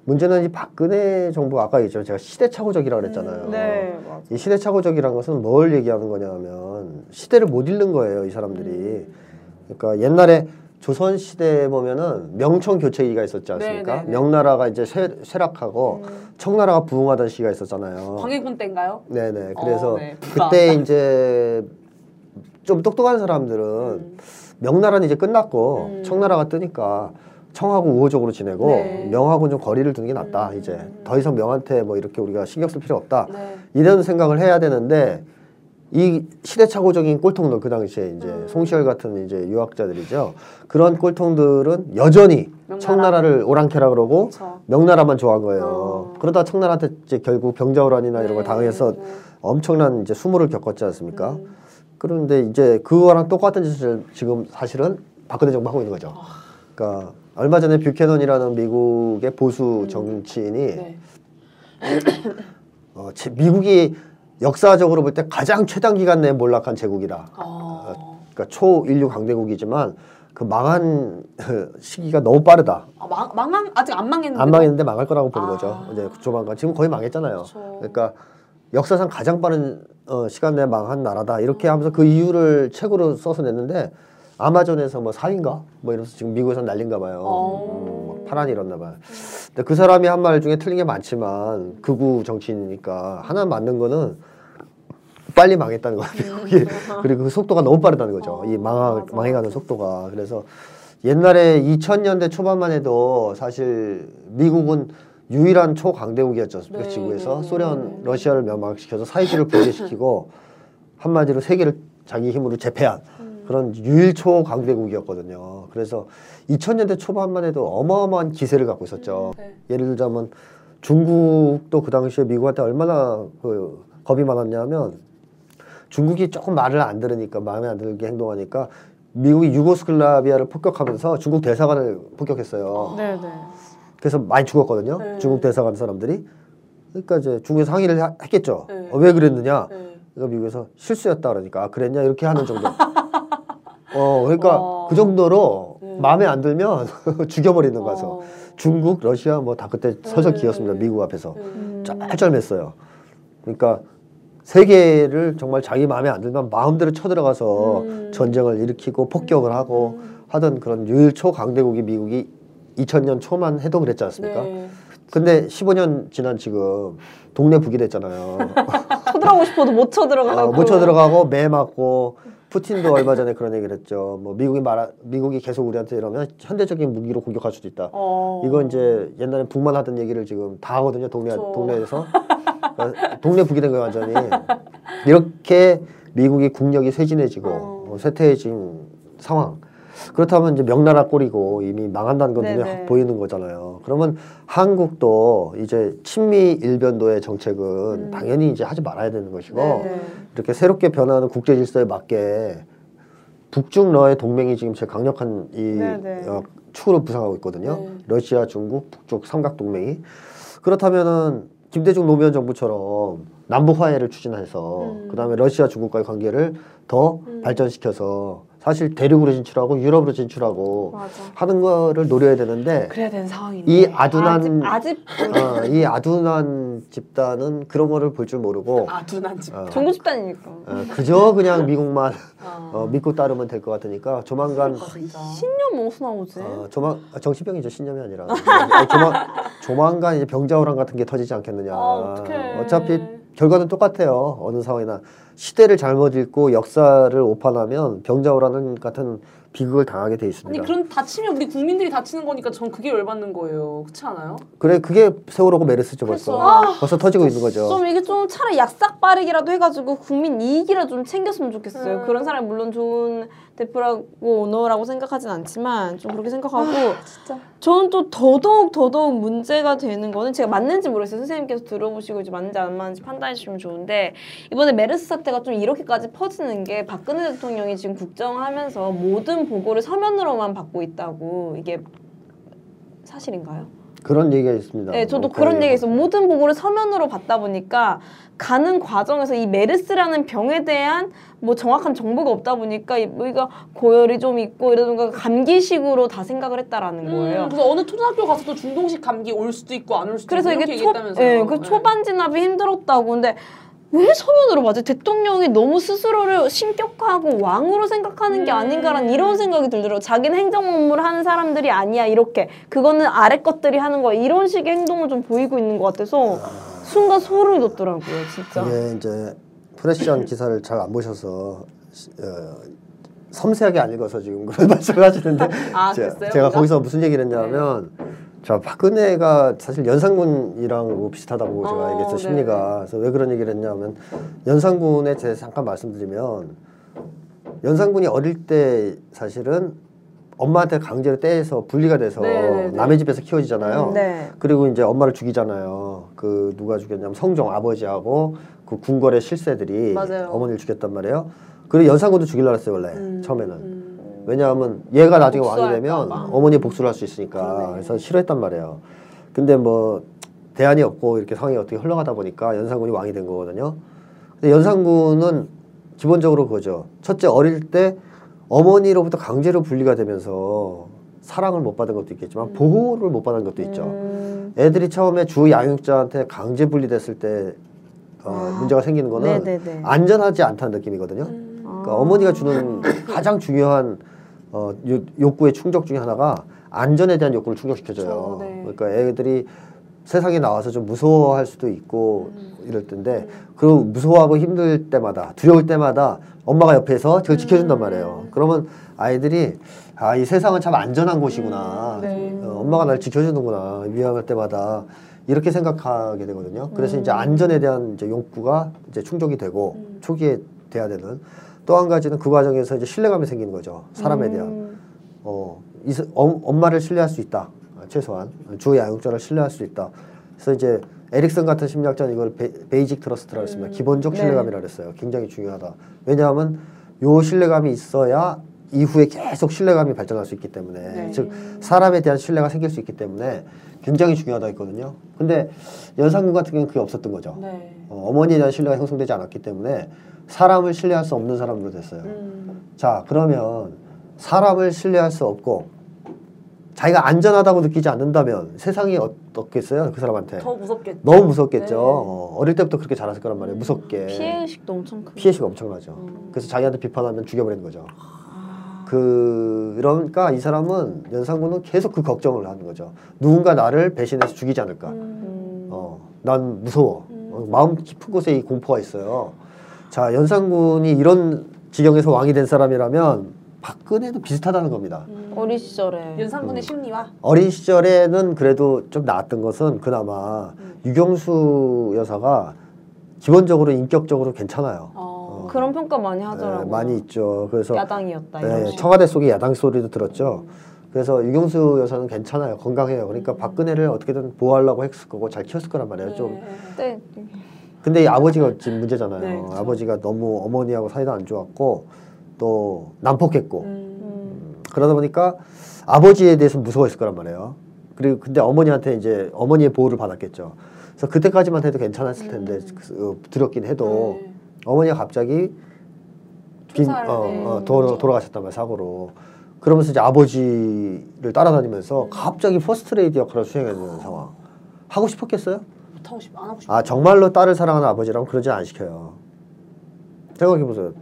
문제는 이 박근혜 정부가 아까 얘기했죠. 제가 시대착오적이라고 그랬잖아요. 음, 네, 이 시대착오적이라는 것은 뭘 얘기하는 거냐면 시대를 못 읽는 거예요. 이 사람들이. 음. 그러니까 옛날에 조선시대에 보면은 명청 교체기가 있었지 않습니까? 네네네. 명나라가 이제 쇠, 쇠락하고 음. 청나라가 부흥하던 시기가 있었잖아요. 광해군 때인가요? 네네. 그래서 어, 네. 그때 이제 좀 똑똑한 사람들은 음. 명나라는 이제 끝났고 음. 청나라가 뜨니까 청하고 우호적으로 지내고 네. 명하고는 좀 거리를 두는 게 낫다. 음. 이제 더 이상 명한테 뭐 이렇게 우리가 신경 쓸 필요 없다. 네. 이런 생각을 해야 되는데 이 시대착오적인 꼴통들, 그 당시에 이제 음. 송시열 같은 이제 유학자들이죠. 그런 꼴통들은 여전히 명나라. 청나라를 오랑캐라 그러고 그쵸. 명나라만 좋아한 거예요. 음. 그러다 청나라한테 이제 결국 병자호란이나 네. 이런 걸 당해서 네. 엄청난 이제 수모를 겪었지 않습니까? 음. 그런데 이제 그거랑 똑같은 짓을 지금 사실은 박근혜 정부 하고 있는 거죠. 어. 그러니까 얼마 전에 뷰캐넌이라는 미국의 보수 정치인이 음. 네. 어, 미국이 역사적으로 볼 때 가장 최단 기간 내에 몰락한 제국이라. 어... 그러니까 초인류 강대국이지만 그 망한 시기가 너무 빠르다. 아, 망, 망한 아직 안 망했는데. 안 망했는데 망할 거라고 보는 아... 거죠. 이제 조만간 지금 거의 망했잖아요. 그쵸. 그러니까 역사상 가장 빠른 어, 시간 내에 망한 나라다. 이렇게 하면서 그 이유를 책으로 써서 냈는데 아마존에서 뭐 사위인가 뭐 이러면서 지금 미국에서 난린가 봐요. 어... 음, 파란이 일었나 봐요. 근데 그 사람이 한 말 중에 틀린 게 많지만 극우 정치인이니까 하나 맞는 거는 빨리 망했다는 거예요. 음, 그리고 그 속도가 너무 빠르다는 거죠. 어, 이 망하, 망해가는 속도가. 그래서 옛날에 이천 년대 초반만 해도 사실 미국은 유일한 초강대국이었죠. 네, 지구에서 네, 소련, 네. 러시아를 멸망시켜서 사회주의를 붕괴시키고 한마디로 세계를 자기 힘으로 제패한 그런 유일초 강대국이었거든요. 그래서 이천 년대 초반만 해도 어마어마한 기세를 갖고 있었죠. 음, 네. 예를 들자면 중국도 그 당시에 미국한테 얼마나 그 겁이 많았냐면 중국이 조금 말을 안 들으니까 마음에 안 들게 행동하니까 미국이 유고슬라비아를 폭격하면서 중국 대사관을 폭격했어요. 네, 네. 그래서 많이 죽었거든요. 네. 중국 대사관 사람들이. 그러니까 이제 중국에서 항의를 하, 했겠죠. 네. 어, 왜 그랬느냐. 네. 그러니까 미국에서 실수였다 그러니까 아, 그랬냐 이렇게 하는 정도. 어, 그러니까 어... 그 정도로 네. 마음에 안 들면 죽여버리는 거라서 어... 중국, 러시아 뭐 다 그때 서서 기었습니다. 네. 미국 앞에서 음... 쩔쩔맸어요. 그러니까 세계를 정말 자기 마음에 안 들면 마음대로 쳐들어가서 음... 전쟁을 일으키고 폭격을 하고 음... 하던 그런 유일초 강대국이 미국이 이천 년 초만 해도 그랬지 않습니까? 네. 근데 십오 년 지난 지금 동네 북이 됐잖아요. 쳐들어가고 싶어도 못 쳐들어가고 어, 못 쳐들어가고 매 맞고. 푸틴도 얼마 전에 그런 얘기를 했죠. 뭐 미국이 말 미국이 계속 우리한테 이러면 현대적인 무기로 공격할 수도 있다. 어... 이건 이제 옛날에 북만 하던 얘기를 지금 다 하거든요. 동네 저... 동네에서 그러니까 동네 북이 된 거예요 완전히. 이렇게 미국이 국력이 쇠진해지고 어... 쇠퇴해진 상황. 그렇다면 이제 명나라 꼴이고 이미 망한다는 건 네네. 눈에 확 보이는 거잖아요. 그러면 한국도 이제 친미 일변도의 정책은 음. 당연히 이제 하지 말아야 되는 것이고 네네. 이렇게 새롭게 변하는 국제 질서에 맞게 북중러의 동맹이 지금 제일 강력한 이 어, 축으로 부상하고 있거든요. 네. 러시아, 중국, 북쪽 삼각 동맹이. 그렇다면은 김대중 노무현 정부처럼 남북 화해를 추진해서 음. 그다음에 러시아, 중국과의 관계를 더 음. 발전시켜서 사실 대륙으로 진출하고 유럽으로 진출하고 맞아. 하는 거를 노려야 되는데 그래야 되는 상황인데 이 아둔한 아집, 아집. 어, 이 아둔한 집단은 그런 거를 볼 줄 모르고 아둔한 집단 어, 정부 집단이니까 어, 그저 그냥 미국만 아. 어, 믿고 따르면 될 것 같으니까 조만간 아, 신념 어디서 나오지? 어, 조만 정신병이죠. 신념이 아니라 어, 조만 조만간 이제 병자호란 같은 게 터지지 않겠느냐. 아, 어차피 결과는 똑같아요. 어느 상황이나 시대를 잘못 읽고 역사를 오판하면 병자호란 같은 비극을 당하게 돼 있습니다. 아니 그럼 다치면 우리 국민들이 다치는 거니까 전 그게 열받는 거예요. 그렇지 않아요? 그래 그게 세월호고 메르스죠 벌써. 아, 벌써 터지고 있는 거죠. 좀 이게 좀 차라리 약삭 빠르기라도 해가지고 국민 이익이라 좀 챙겼으면 좋겠어요. 음. 그런 사람이 물론 좋은 대표라고 오너라고 생각하진 않지만 좀 그렇게 생각하고 아, 진짜. 저는 또 더더욱 더더욱 문제가 되는 거는 제가 맞는지 모르겠어요. 선생님께서 들어보시고 이제 맞는지 안 맞는지 판단해 주시면 좋은데 이번에 메르스 사태가 좀 이렇게까지 퍼지는 게 박근혜 대통령이 지금 국정하면서 모든 보고를 서면으로만 받고 있다고. 이게 사실인가요? 그런 얘기가 있습니다. 네, 저도 그런 얘기가 있어요. 모든 보고를 서면으로 받다 보니까 가는 과정에서 이 메르스라는 병에 대한 뭐 정확한 정보가 없다 보니까 우리가 고열이 좀 있고 이러던가 감기식으로 다 생각을 했다라는 거예요. 음, 그래서 어느 초등학교 가서 또 중동식 감기 올 수도 있고 안 올 수도 있고 그래서 이게 초, 예, 그 초반 진압이 힘들었다고. 근데 왜 서면으로 맞아요? 대통령이 너무 스스로를 신격화하고 왕으로 생각하는 음. 게 아닌가라는 이런 생각이 들더라고요. 자기는 행정 업무를 하는 사람들이 아니야, 이렇게. 그거는 아래 것들이 하는 거야. 이런 식의 행동을 좀 보이고 있는 것 같아서 순간 소름이 돋더라고요, 진짜. 이게 이제 프레시한 기사를 잘 안 보셔서 어, 섬세하게 안 읽어서 지금 그런 말씀을 하시는데 아, 제가, 제가 거기서 무슨 얘기를 했냐면 네. 자, 박근혜가 사실 연산군이랑 뭐 비슷하다고 어, 제가 얘기했어요, 심리가. 그래서 왜 그런 얘기를 했냐면 연산군에 대해서 잠깐 말씀드리면 연산군이 어릴 때 사실은 엄마한테 강제로 떼에서 분리가 돼서 네네네. 남의 집에서 키워지잖아요. 네. 그리고 이제 엄마를 죽이잖아요. 그 누가 죽였냐면 성종 아버지하고 그 궁궐의 실세들이 맞아요. 어머니를 죽였단 말이에요. 그리고 연산군도 죽이려고 했어요, 원래 음, 처음에는. 음. 왜냐하면 얘가 나중에 왕이 되면 어머니 복수를 할 수 있으니까. 네. 그래서 싫어했단 말이에요. 근데 뭐 대안이 없고 이렇게 상황이 어떻게 흘러가다 보니까 연산군이 왕이 된 거거든요. 근데 연산군은 기본적으로 그거죠. 첫째, 어릴 때 어머니로부터 강제로 분리가 되면서 사랑을 못 받은 것도 있겠지만 음. 보호를 못 받은 것도 있죠. 음. 애들이 처음에 주 양육자한테 강제 분리됐을 때 어, 아. 문제가 생기는 거는 네네네. 안전하지 않다는 느낌이거든요. 음. 그러니까 아. 어머니가 주는 가장 중요한 어, 요, 욕구의 충족 중에 하나가 안전에 대한 욕구를 충족시켜줘요. 그렇죠, 네. 그러니까 애들이 세상에 나와서 좀 무서워할 수도 있고 음. 이럴 텐데 음. 그리고 무서워하고 힘들 때마다, 두려울 때마다 엄마가 옆에서 저를 지켜준단 말이에요. 음. 그러면 아이들이 아, 이 세상은 참 안전한 곳이구나. 음. 네. 어, 엄마가 날 지켜주는구나. 위험할 때마다. 이렇게 생각하게 되거든요. 그래서 음. 이제 안전에 대한 이제 욕구가 이제 충족이 되고 음. 초기에 돼야 되는. 또 한 가지는 그 과정에서 이제 신뢰감이 생기는 거죠. 사람에 음. 대한. 어, 이, 어, 엄마를 신뢰할 수 있다. 최소한. 주 양육자를 신뢰할 수 있다. 그래서 이제 에릭슨 같은 심리학자는 이걸 베, 베이직 트러스트라고 했습니다. 음. 기본적 신뢰감이라고 했어요. 굉장히 중요하다. 왜냐하면 요 신뢰감이 있어야 이후에 계속 신뢰감이 발전할 수 있기 때문에 네. 즉 사람에 대한 신뢰가 생길 수 있기 때문에 굉장히 중요하다 했거든요. 근데 연산군 같은 경우는 그게 없었던 거죠. 네. 어, 어머니에 대한 신뢰가 형성되지 않았기 때문에 사람을 신뢰할 수 없는 사람으로 됐어요. 음. 자, 그러면 사람을 신뢰할 수 없고 자기가 안전하다고 느끼지 않는다면 세상이 어떻겠어요? 그 사람한테 더 무섭겠죠. 너무 무섭겠죠. 네. 어, 어릴 때부터 그렇게 자랐을 거란 말이에요. 무섭게. 피해의식도 엄청 크고. 피해의식이 엄청나죠. 음. 그래서 자기한테 비판하면 죽여버리는 거죠. 그, 그러니까 이 사람은, 연산군은 계속 그 걱정을 하는 거죠. 누군가 나를 배신해서 죽이지 않을까. 음. 어, 난 무서워. 음. 어, 마음 깊은 곳에 이 공포가 있어요. 자, 연산군이 이런 지경에서 왕이 된 사람이라면 박근혜도 비슷하다는 겁니다. 음. 어린 시절에. 연산군의 음. 심리와? 어린 시절에는 그래도 좀 나았던 것은 그나마 음. 유경수 여사가 기본적으로 인격적으로 괜찮아요. 어. 그런 평가 많이 하더라고요. 네, 많이 있죠. 그래서 야당이었다. 네, 청와대 속에 야당 소리도 들었죠. 음. 그래서 유경수 여사는 괜찮아요. 건강해요. 그러니까 음. 박근혜를 어떻게든 보호하려고 했을 거고 잘 키웠을 거란 말이에요. 네. 좀. 네. 근데 이 아버지가 지금 문제잖아요. 네, 그렇죠. 아버지가 너무 어머니하고 사이도 안 좋았고 또 난폭했고 음. 음. 그러다 보니까 아버지에 대해서 무서워했을 거란 말이에요. 그리고 근데 어머니한테 이제 어머니의 보호를 받았겠죠. 그래서 그때까지만 해도 괜찮았을 텐데 음. 두렵긴 해도. 네. 어머니가 갑자기 빈, 어, 어, 돌아, 돌아가셨단 말이에요, 사고로. 그러면서 이제 아버지를 따라다니면서 갑자기 퍼스트레이드 역할을 수행해야 되는 상황. 하고 싶었겠어요? 못하고 싶, 안 하고 싶. 아, 정말로 딸을 사랑하는 아버지라면 그러지 안 시켜요. 생각해보세요.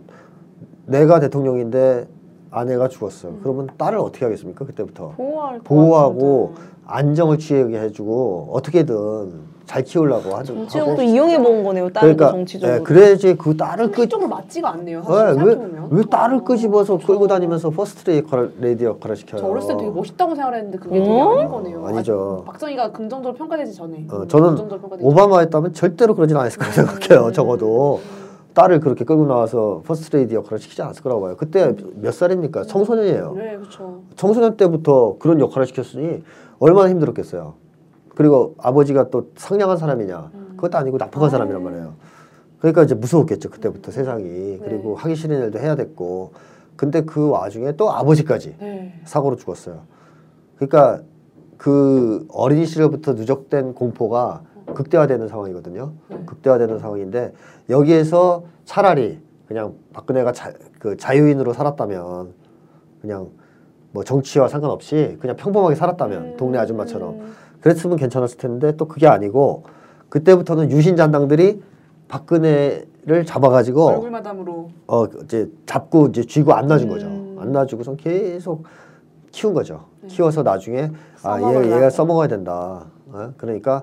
내가 대통령인데 아내가 죽었어. 음. 그러면 딸을 어떻게 하겠습니까? 그때부터. 보호할 보호하고 안정을 취하게 해주고 어떻게든 잘 키우려고 하죠. 정치적으로 이용해 본 거네요, 딸을. 그러니까, 정치적으로. 네, 그래야지 그 딸을 끄. 쪽으로 맞지가 않네요. 사실 네, 왜, 왜 딸을 어, 끄집어서 그렇죠. 끌고 다니면서 퍼스트 레이디 역할을 시켜요. 저 어렸을 때 되게 멋있다고 생각했는데 그게 음? 되게 아닌 거네요. 아니죠. 아, 박정희가 긍정적으로 평가되기 전에. 어, 저는 오바마 했다면 절대로 그러진 않았을 거라고 음, 생각해요. 음. 적어도 딸을 그렇게 끌고 나와서 퍼스트 레이디 역할을 시키지 않았을 거라고 봐요. 그때 몇 살입니까? 청소년이에요. 네, 그렇죠. 청소년 때부터 그런 역할을 시켰으니 얼마나 힘들었겠어요. 그리고 아버지가 또 상냥한 사람이냐. 음. 그것도 아니고 나쁘한 아, 사람이란 말이에요. 그러니까 이제 무서웠겠죠. 그때부터 음. 세상이. 네. 그리고 하기 싫은 일도 해야 됐고. 근데 그 와중에 또 아버지까지 네. 사고로 죽었어요. 그러니까 그 어린 시절부터 누적된 공포가 극대화되는 상황이거든요. 네. 극대화되는 상황인데 여기에서 차라리 그냥 박근혜가 자, 그 자유인으로 살았다면 그냥 뭐 정치와 상관없이 그냥 평범하게 살았다면 음. 동네 아줌마처럼 음. 그랬으면 괜찮았을 텐데 또 그게 아니고 그때부터는 유신잔당들이 박근혜를 잡아가지고 얼굴마담으로 어 이제 잡고 이제 쥐고 안 놔준 음. 거죠. 안 놔주고선 계속 키운 거죠. 네. 키워서 나중에 아 얘, 얘가 써먹어야 된다. 어? 그러니까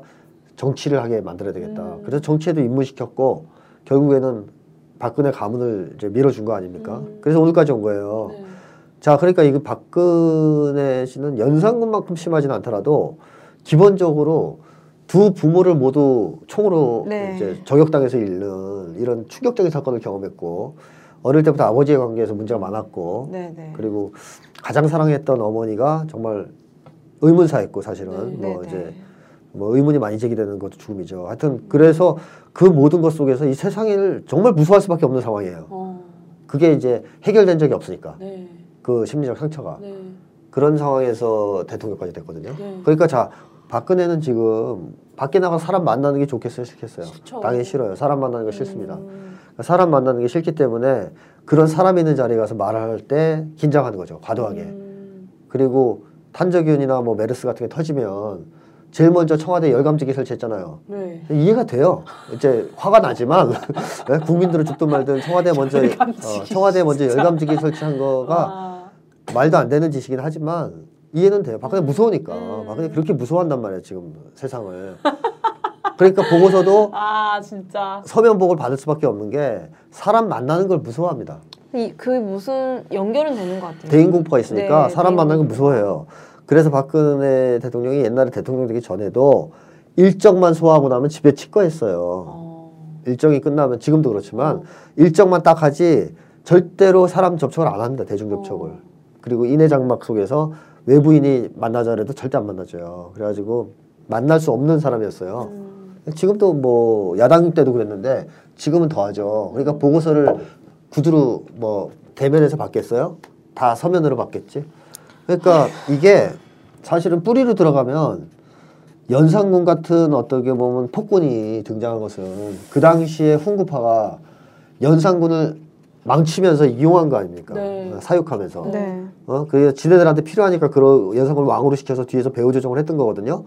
정치를 하게 만들어야 되겠다. 음. 그래서 정치에도 입문시켰고 결국에는 박근혜 가문을 이제 밀어준 거 아닙니까? 음. 그래서 오늘까지 온 거예요. 네. 자, 그러니까 이 박근혜 씨는 연상군만큼 심하지는 않더라도 기본적으로 두 부모를 모두 총으로 네. 이제 저격당해서 잃는 이런 충격적인 사건을 경험했고 어릴 때부터 아버지의 관계에서 문제가 많았고 네, 네. 그리고 가장 사랑했던 어머니가 정말 의문사했고 사실은 네, 뭐 네, 이제 네. 뭐 의문이 많이 제기되는 것도 죽음이죠. 하여튼 그래서 그 모든 것 속에서 이 세상을 정말 무서워할 수밖에 없는 상황이에요. 어. 그게 이제 해결된 적이 없으니까 네. 그 심리적 상처가 네. 그런 상황에서 대통령까지 됐거든요. 네. 그러니까 자. 박근혜는 지금 밖에 나가서 사람 만나는 게 좋겠어요, 싫겠어요? 싫죠. 당연히 싫어요. 사람 만나는 거 싫습니다. 음. 사람 만나는 게 싫기 때문에 그런 사람이 있는 자리에 가서 말할 때 긴장하는 거죠, 과도하게. 음. 그리고 탄저균이나 뭐 메르스 같은 게 터지면 제일 먼저 청와대 열감지기 설치했잖아요. 네. 이해가 돼요. 이제 화가 나지만 국민들은 죽든 말든 청와대 먼저 어, 청와대 먼저 열감지기 설치한 거가 아. 말도 안 되는 짓이긴 하지만. 이해는 돼요. 박근혜 무서우니까. 음. 박근혜 그렇게 무서워한단 말이에요, 지금 세상을. 그러니까 보고서도 아, 진짜. 서면 보고를 받을 수밖에 없는 게 사람 만나는 걸 무서워합니다. 이, 그 무슨 연결은 되는 것 같아요. 대인공포가 있으니까 네, 사람 대인공포. 만나는 걸 무서워해요. 그래서 박근혜 대통령이 옛날에 대통령 되기 전에도 일정만 소화하고 나면 집에 치과했어요. 어. 일정이 끝나면 지금도 그렇지만 어. 일정만 딱 하지 절대로 사람 접촉을 안 합니다. 대중 접촉을. 어. 그리고 인해장막 속에서 외부인이 만나자 그래도 절대 안 만나줘요. 그래가지고 만날 수 없는 사람이었어요. 음. 지금도 뭐 야당 때도 그랬는데 지금은 더하죠. 그러니까 보고서를 구두로 뭐 대면에서 받겠어요? 다 서면으로 받겠지. 그러니까 이게 사실은 뿌리로 들어가면 연산군 같은 어떻게 보면 폭군이 등장한 것은 그 당시에 훈구파가 연산군을 망치면서 이용한 거 아닙니까? 네. 사육하면서. 네. 어? 그래서 지네들한테 필요하니까 그런 연산군을 왕으로 시켜서 뒤에서 배후 조정을 했던 거거든요.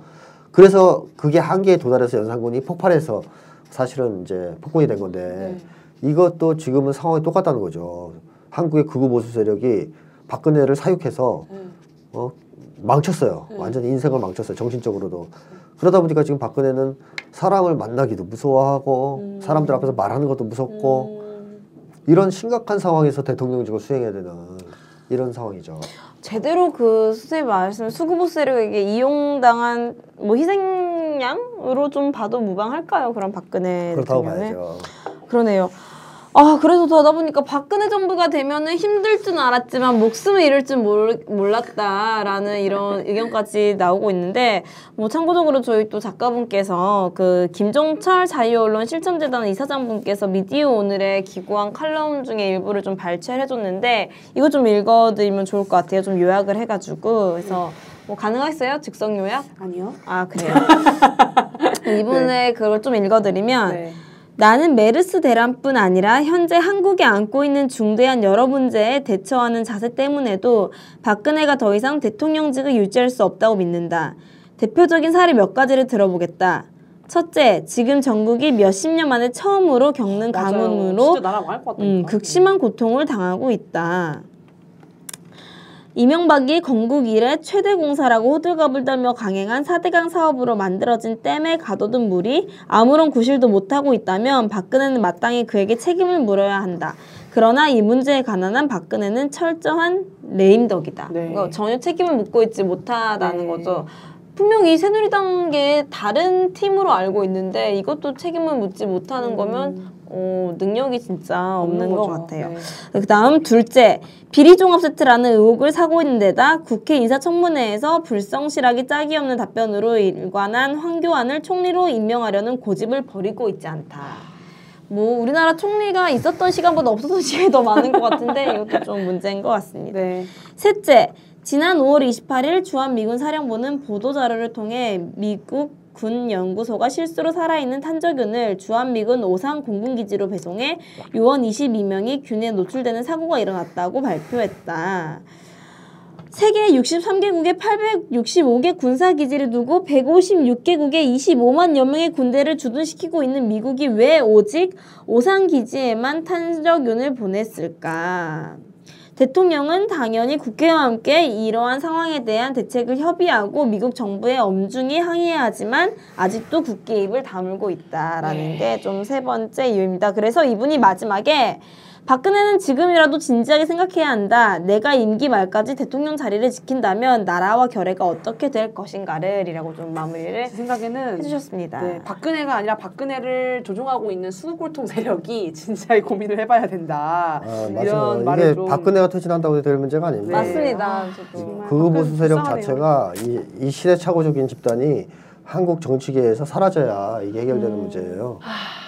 그래서 그게 한계에 도달해서 연산군이 폭발해서 사실은 이제 폭군이 된 건데 네. 이것도 지금은 상황이 똑같다는 거죠. 한국의 극우 보수 세력이 박근혜를 사육해서 네. 어? 망쳤어요. 네. 완전히 인생을 망쳤어요. 정신적으로도. 그러다 보니까 지금 박근혜는 사람을 만나기도 무서워하고 음. 사람들 앞에서 말하는 것도 무섭고 음. 이런 심각한 상황에서 대통령직을 수행해야 되는 이런 상황이죠. 제대로 그 선생님 말씀 수구보 세력에게 이용당한 뭐 희생양으로 좀 봐도 무방할까요? 그럼 박근혜 그렇다고 대통령에? 봐야죠. 그러네요. 아 그래서 더다 보니까 박근혜 정부가 되면은 힘들 줄 알았지만 목숨을 잃을 줄 몰, 몰랐다라는 이런 의견까지 나오고 있는데 뭐 참고적으로 저희 또 작가분께서 그 김종철 자유언론 실천재단 이사장분께서 미디어 오늘에 기고한 칼럼 중에 일부를 좀 발췌를 해줬는데 이거 좀 읽어드리면 좋을 것 같아요. 좀 요약을 해가지고 그래서 뭐 가능하겠어요? 즉석 요약? 아니요. 아 그래요. 이분의 네. 그걸 좀 읽어드리면. 네. 나는 메르스 대란뿐 아니라 현재 한국이 안고 있는 중대한 여러 문제에 대처하는 자세 때문에도 박근혜가 더 이상 대통령직을 유지할 수 없다고 믿는다. 대표적인 사례 몇 가지를 들어보겠다. 첫째, 지금 전국이 몇십 년 만에 처음으로 겪는 맞아요. 가뭄으로 음, 극심한 고통을 당하고 있다. 이명박이 건국 이래 최대 공사라고 호들갑을 떨며 강행한 사대강 사업으로 만들어진 댐에 가둬둔 물이 아무런 구실도 못하고 있다면 박근혜는 마땅히 그에게 책임을 물어야 한다. 그러나 이 문제에 관한 박근혜는 철저한 레임덕이다. 네. 그러니까 전혀 책임을 묻고 있지 못하다는 네. 거죠. 분명히 새누리당계 다른 팀으로 알고 있는데 이것도 책임을 묻지 못하는 음. 거면 어, 능력이 진짜 없는 것 거죠. 같아요. 네. 그 다음 둘째, 비리종합세트라는 의혹을 사고 있는 데다 국회 인사청문회에서 불성실하기 짝이 없는 답변으로 일관한 황교안을 총리로 임명하려는 고집을 버리고 있지 않다. 뭐 우리나라 총리가 있었던 시간보다 없었던 시간이 더 많은 것 같은데 이것도 좀 문제인 것 같습니다. 네. 셋째, 지난 오월 이십팔일 주한미군 사령부는 보도자료를 통해 미국 군 연구소가 실수로 살아있는 탄저균을 주한미군 오산 공군기지로 배송해 요원 이십이 명이 균에 노출되는 사고가 일어났다고 발표했다. 세계 육십삼 개국의 팔백육십오 개 군사기지를 두고 백오십육 개국의 이십오만여 명의 군대를 주둔시키고 있는 미국이 왜 오직 오산기지에만 탄력윤을 보냈을까? 대통령은 당연히 국회와 함께 이러한 상황에 대한 대책을 협의하고 미국 정부에 엄중히 항의해야 하지만 아직도 굳게 입을 다물고 있다라는 게 좀 세 번째 이유입니다. 그래서 이분이 마지막에 박근혜는 지금이라도 진지하게 생각해야 한다. 내가 임기 말까지 대통령 자리를 지킨다면 나라와 결의가 어떻게 될 것인가를 이라고 좀 마무리를 제 생각에는 해주셨습니다. 네, 박근혜가 아니라 박근혜를 조종하고 있는 수구골통 세력이 진지하게 고민을 해봐야 된다. 아, 이런 말을 이게 좀... 박근혜가 퇴진한다고 될 문제가 아닙니다. 네. 맞습니다. 아, 극우보수 세력 불쌍하네요. 자체가 이, 이 시대착오적인 집단이 한국 정치계에서 사라져야 이게 해결되는 음... 문제예요. 하...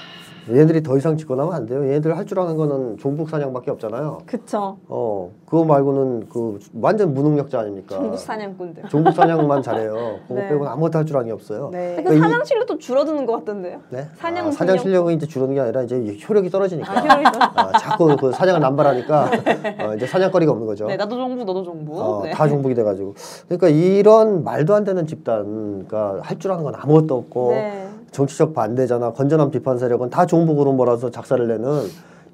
얘네들이 더 이상 집권하면 안 돼요. 얘네들 할 줄 아는 거는 종북사냥밖에 없잖아요. 그쵸. 어, 그거 말고는 그 완전 무능력자 아닙니까? 종북사냥꾼들. 종북사냥만 잘해요. 그거 네. 빼고는 아무것도 할 줄 아는 게 없어요. 네. 그러니까 사냥 이... 실력도 줄어드는 것 같던데요? 네. 사냥, 아, 사냥 실력은 이제 줄어드는 게 아니라 이제 효력이 떨어지니까. 아, 효력이 떨어지니까. 아, 자꾸 그 사냥을 남발하니까 네. 어, 이제 사냥거리가 없는 거죠. 네, 나도 종북, 너도 종북. 어, 네. 다 종북이 돼가지고. 그러니까 이런 말도 안 되는 집단, 그러니까 할 줄 아는 건 아무것도 없고. 네. 정치적 반대자나 건전한 비판 세력은 다 종북으로 몰아서 작사를 내는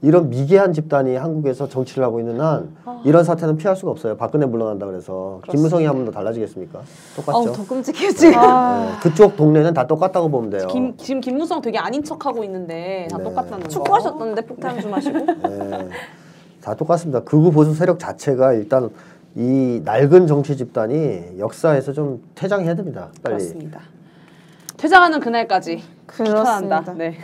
이런 미개한 집단이 한국에서 정치를 하고 있는 한 이런 사태는 피할 수가 없어요. 박근혜 물러난다 그래서. 그렇습니다. 김무성이 하면 더 달라지겠습니까? 똑같죠. 어우, 더 끔찍해요 지금. 아. 네, 그쪽 동네는 다 똑같다고 보면 돼요. 김, 지금 김무성 되게 아닌 척하고 있는데 다 네. 똑같다는 거. 축구하셨던데 폭탄 네. 좀 하시고. 네, 다 똑같습니다. 극우 보수 세력 자체가 일단 이 낡은 정치 집단이 역사에서 좀 퇴장해야 됩니다. 빨리. 그렇습니다. 퇴장하는 그날까지 기도한다. 네.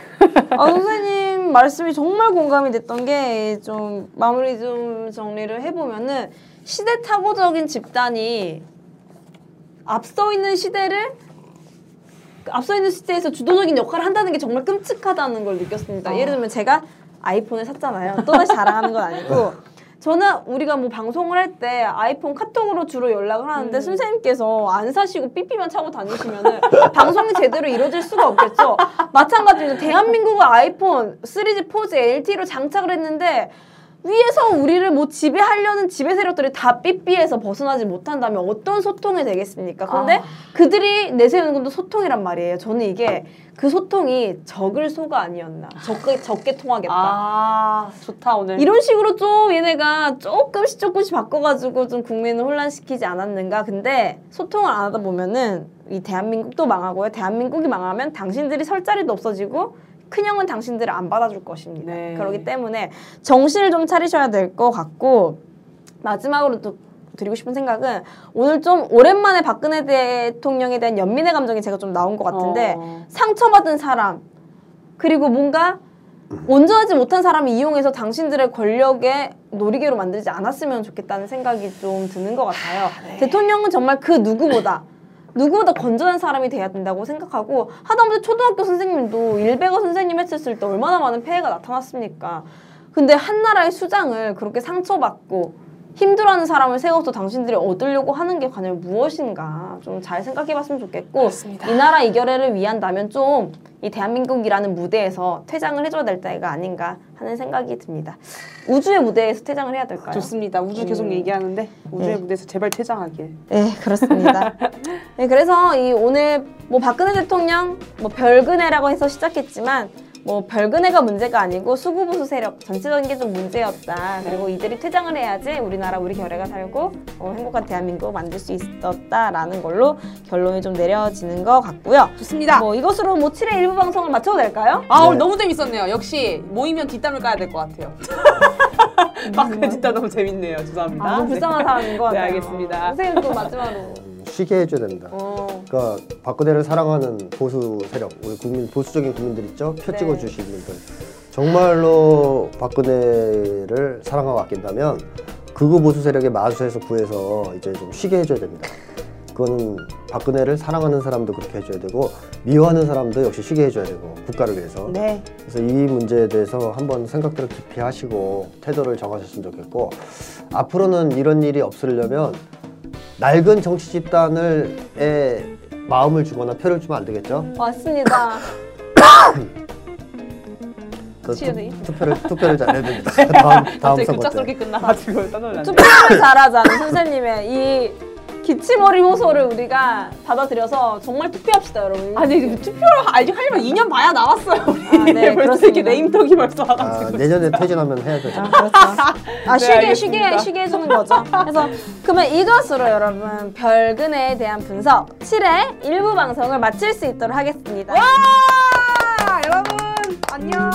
아, 선생님 말씀이 정말 공감이 됐던 게 좀 마무리 좀 정리를 해보면은 시대착오적인 집단이 앞서 있는 시대를 앞서 있는 시대에서 주도적인 역할을 한다는 게 정말 끔찍하다는 걸 느꼈습니다. 어. 예를 들면 제가 아이폰을 샀잖아요. 또다시 자랑하는 건 아니고 저는 우리가 뭐 방송을 할 때 아이폰 카톡으로 주로 연락을 하는데 음. 선생님께서 안 사시고 삐삐만 차고 다니시면은 방송이 제대로 이루어질 수가 없겠죠. 마찬가지로 대한민국은 아이폰 쓰리지, 포지, 엘티이로 장착을 했는데 위에서 우리를 뭐 지배하려는 지배 세력들이 다 삐삐해서 벗어나지 못한다면 어떤 소통이 되겠습니까? 근데 아. 그들이 내세우는 것도 소통이란 말이에요. 저는 이게 그 소통이 적을 소가 아니었나. 적게, 적게 통하겠다. 아, 좋다, 오늘. 이런 식으로 좀 얘네가 조금씩 조금씩 바꿔가지고 좀 국민을 혼란시키지 않았는가. 근데 소통을 안 하다 보면은 이 대한민국도 망하고요. 대한민국이 망하면 당신들이 설 자리도 없어지고 큰형은 당신들을 안 받아줄 것입니다. 네. 그렇기 때문에 정신을 좀 차리셔야 될 것 같고 마지막으로 또 드리고 싶은 생각은 오늘 좀 오랜만에 박근혜 대통령에 대한 연민의 감정이 제가 좀 나온 것 같은데 어... 상처받은 사람 그리고 뭔가 온전하지 못한 사람을 이용해서 당신들의 권력의 놀이개로 만들지 않았으면 좋겠다는 생각이 좀 드는 것 같아요. 네. 대통령은 정말 그 누구보다 누구보다 건전한 사람이 돼야 된다고 생각하고 하다못해 초등학교 선생님도 일베거 선생님 했었을 때 얼마나 많은 폐해가 나타났습니까? 근데 한 나라의 수장을 그렇게 상처받고 힘들어하는 사람을 세워서 당신들이 얻으려고 하는 게 과연 무엇인가 좀 잘 생각해봤으면 좋겠고 맞습니다. 이 나라 이겨내를 위한다면 좀 이 대한민국이라는 무대에서 퇴장을 해줘야 될 때가 아닌가 하는 생각이 듭니다. 우주의 무대에서 퇴장을 해야 될까요? 좋습니다. 우주 계속 음. 얘기하는데 우주의 네. 무대에서 제발 퇴장하길. 네, 그렇습니다. 네, 그래서 이 오늘 뭐 박근혜 대통령 뭐 별근혜라고 해서 시작했지만 뭐 별근혜가 문제가 아니고 수구보수 세력 전체적인 게 좀 문제였다. 그리고 이들이 퇴장을 해야지 우리나라 우리 결의가 살고 어, 행복한 대한민국 만들 수 있었다라는 걸로 결론이 좀 내려지는 것 같고요. 좋습니다. 뭐 이것으로 뭐 칠회 일부 방송을 마쳐도 될까요? 아 네. 오늘 너무 재밌었네요. 역시 모이면 뒷담을 까야 될 것 같아요. 박근혜 뒷담 너무 재밌네요. 죄송합니다. 아, 너무 불쌍한 사람인 것 같아요. 네, 알겠습니다. 선생님 또 마지막으로. 쉬게 해줘야 된다. 어. 그러니까 박근혜를 사랑하는 보수 세력, 우리 국민 보수적인 국민들 있죠? 표 네. 찍어주신 분들 정말로 박근혜를 사랑하고 아낀다면 극우 보수 세력의 마수에서 구해서 이제 좀 쉬게 해줘야 됩니다. 그거는 박근혜를 사랑하는 사람도 그렇게 해줘야 되고 미워하는 사람도 역시 쉬게 해줘야 되고 국가를 위해서. 네. 그래서 이 문제에 대해서 한번 생각들을 깊이 하시고 태도를 정하셨으면 좋겠고 앞으로는 이런 일이 없으려면 낡은 정치 집단을에 마음을 주거나 표를 주면 안 되겠죠? 맞습니다. 투표를 투표를 잘해야 됩니다. 다음 다음 선거 때. 급작스럽게 끝나. 투표를 잘하자는 선생님의 이. 기침어림 호소를 우리가 받아들여서 정말 투표합시다, 여러분. 아니, 투표를 아직 하려면 이 년 봐야 나왔어요, 우리. 아, 네, 벌써 이렇게 네임덕이 벌써 와가지고. 아, 내년에 퇴진하면 해야 되죠. 아, 그렇죠. 아, 네, 쉬게, 알겠습니다. 쉬게, 쉬게 해주는 거죠. 그래서 그러면 이것으로 여러분, 별그네에 대한 분석 칠 회 일부 방송을 마칠 수 있도록 하겠습니다. 와! 여러분, 안녕!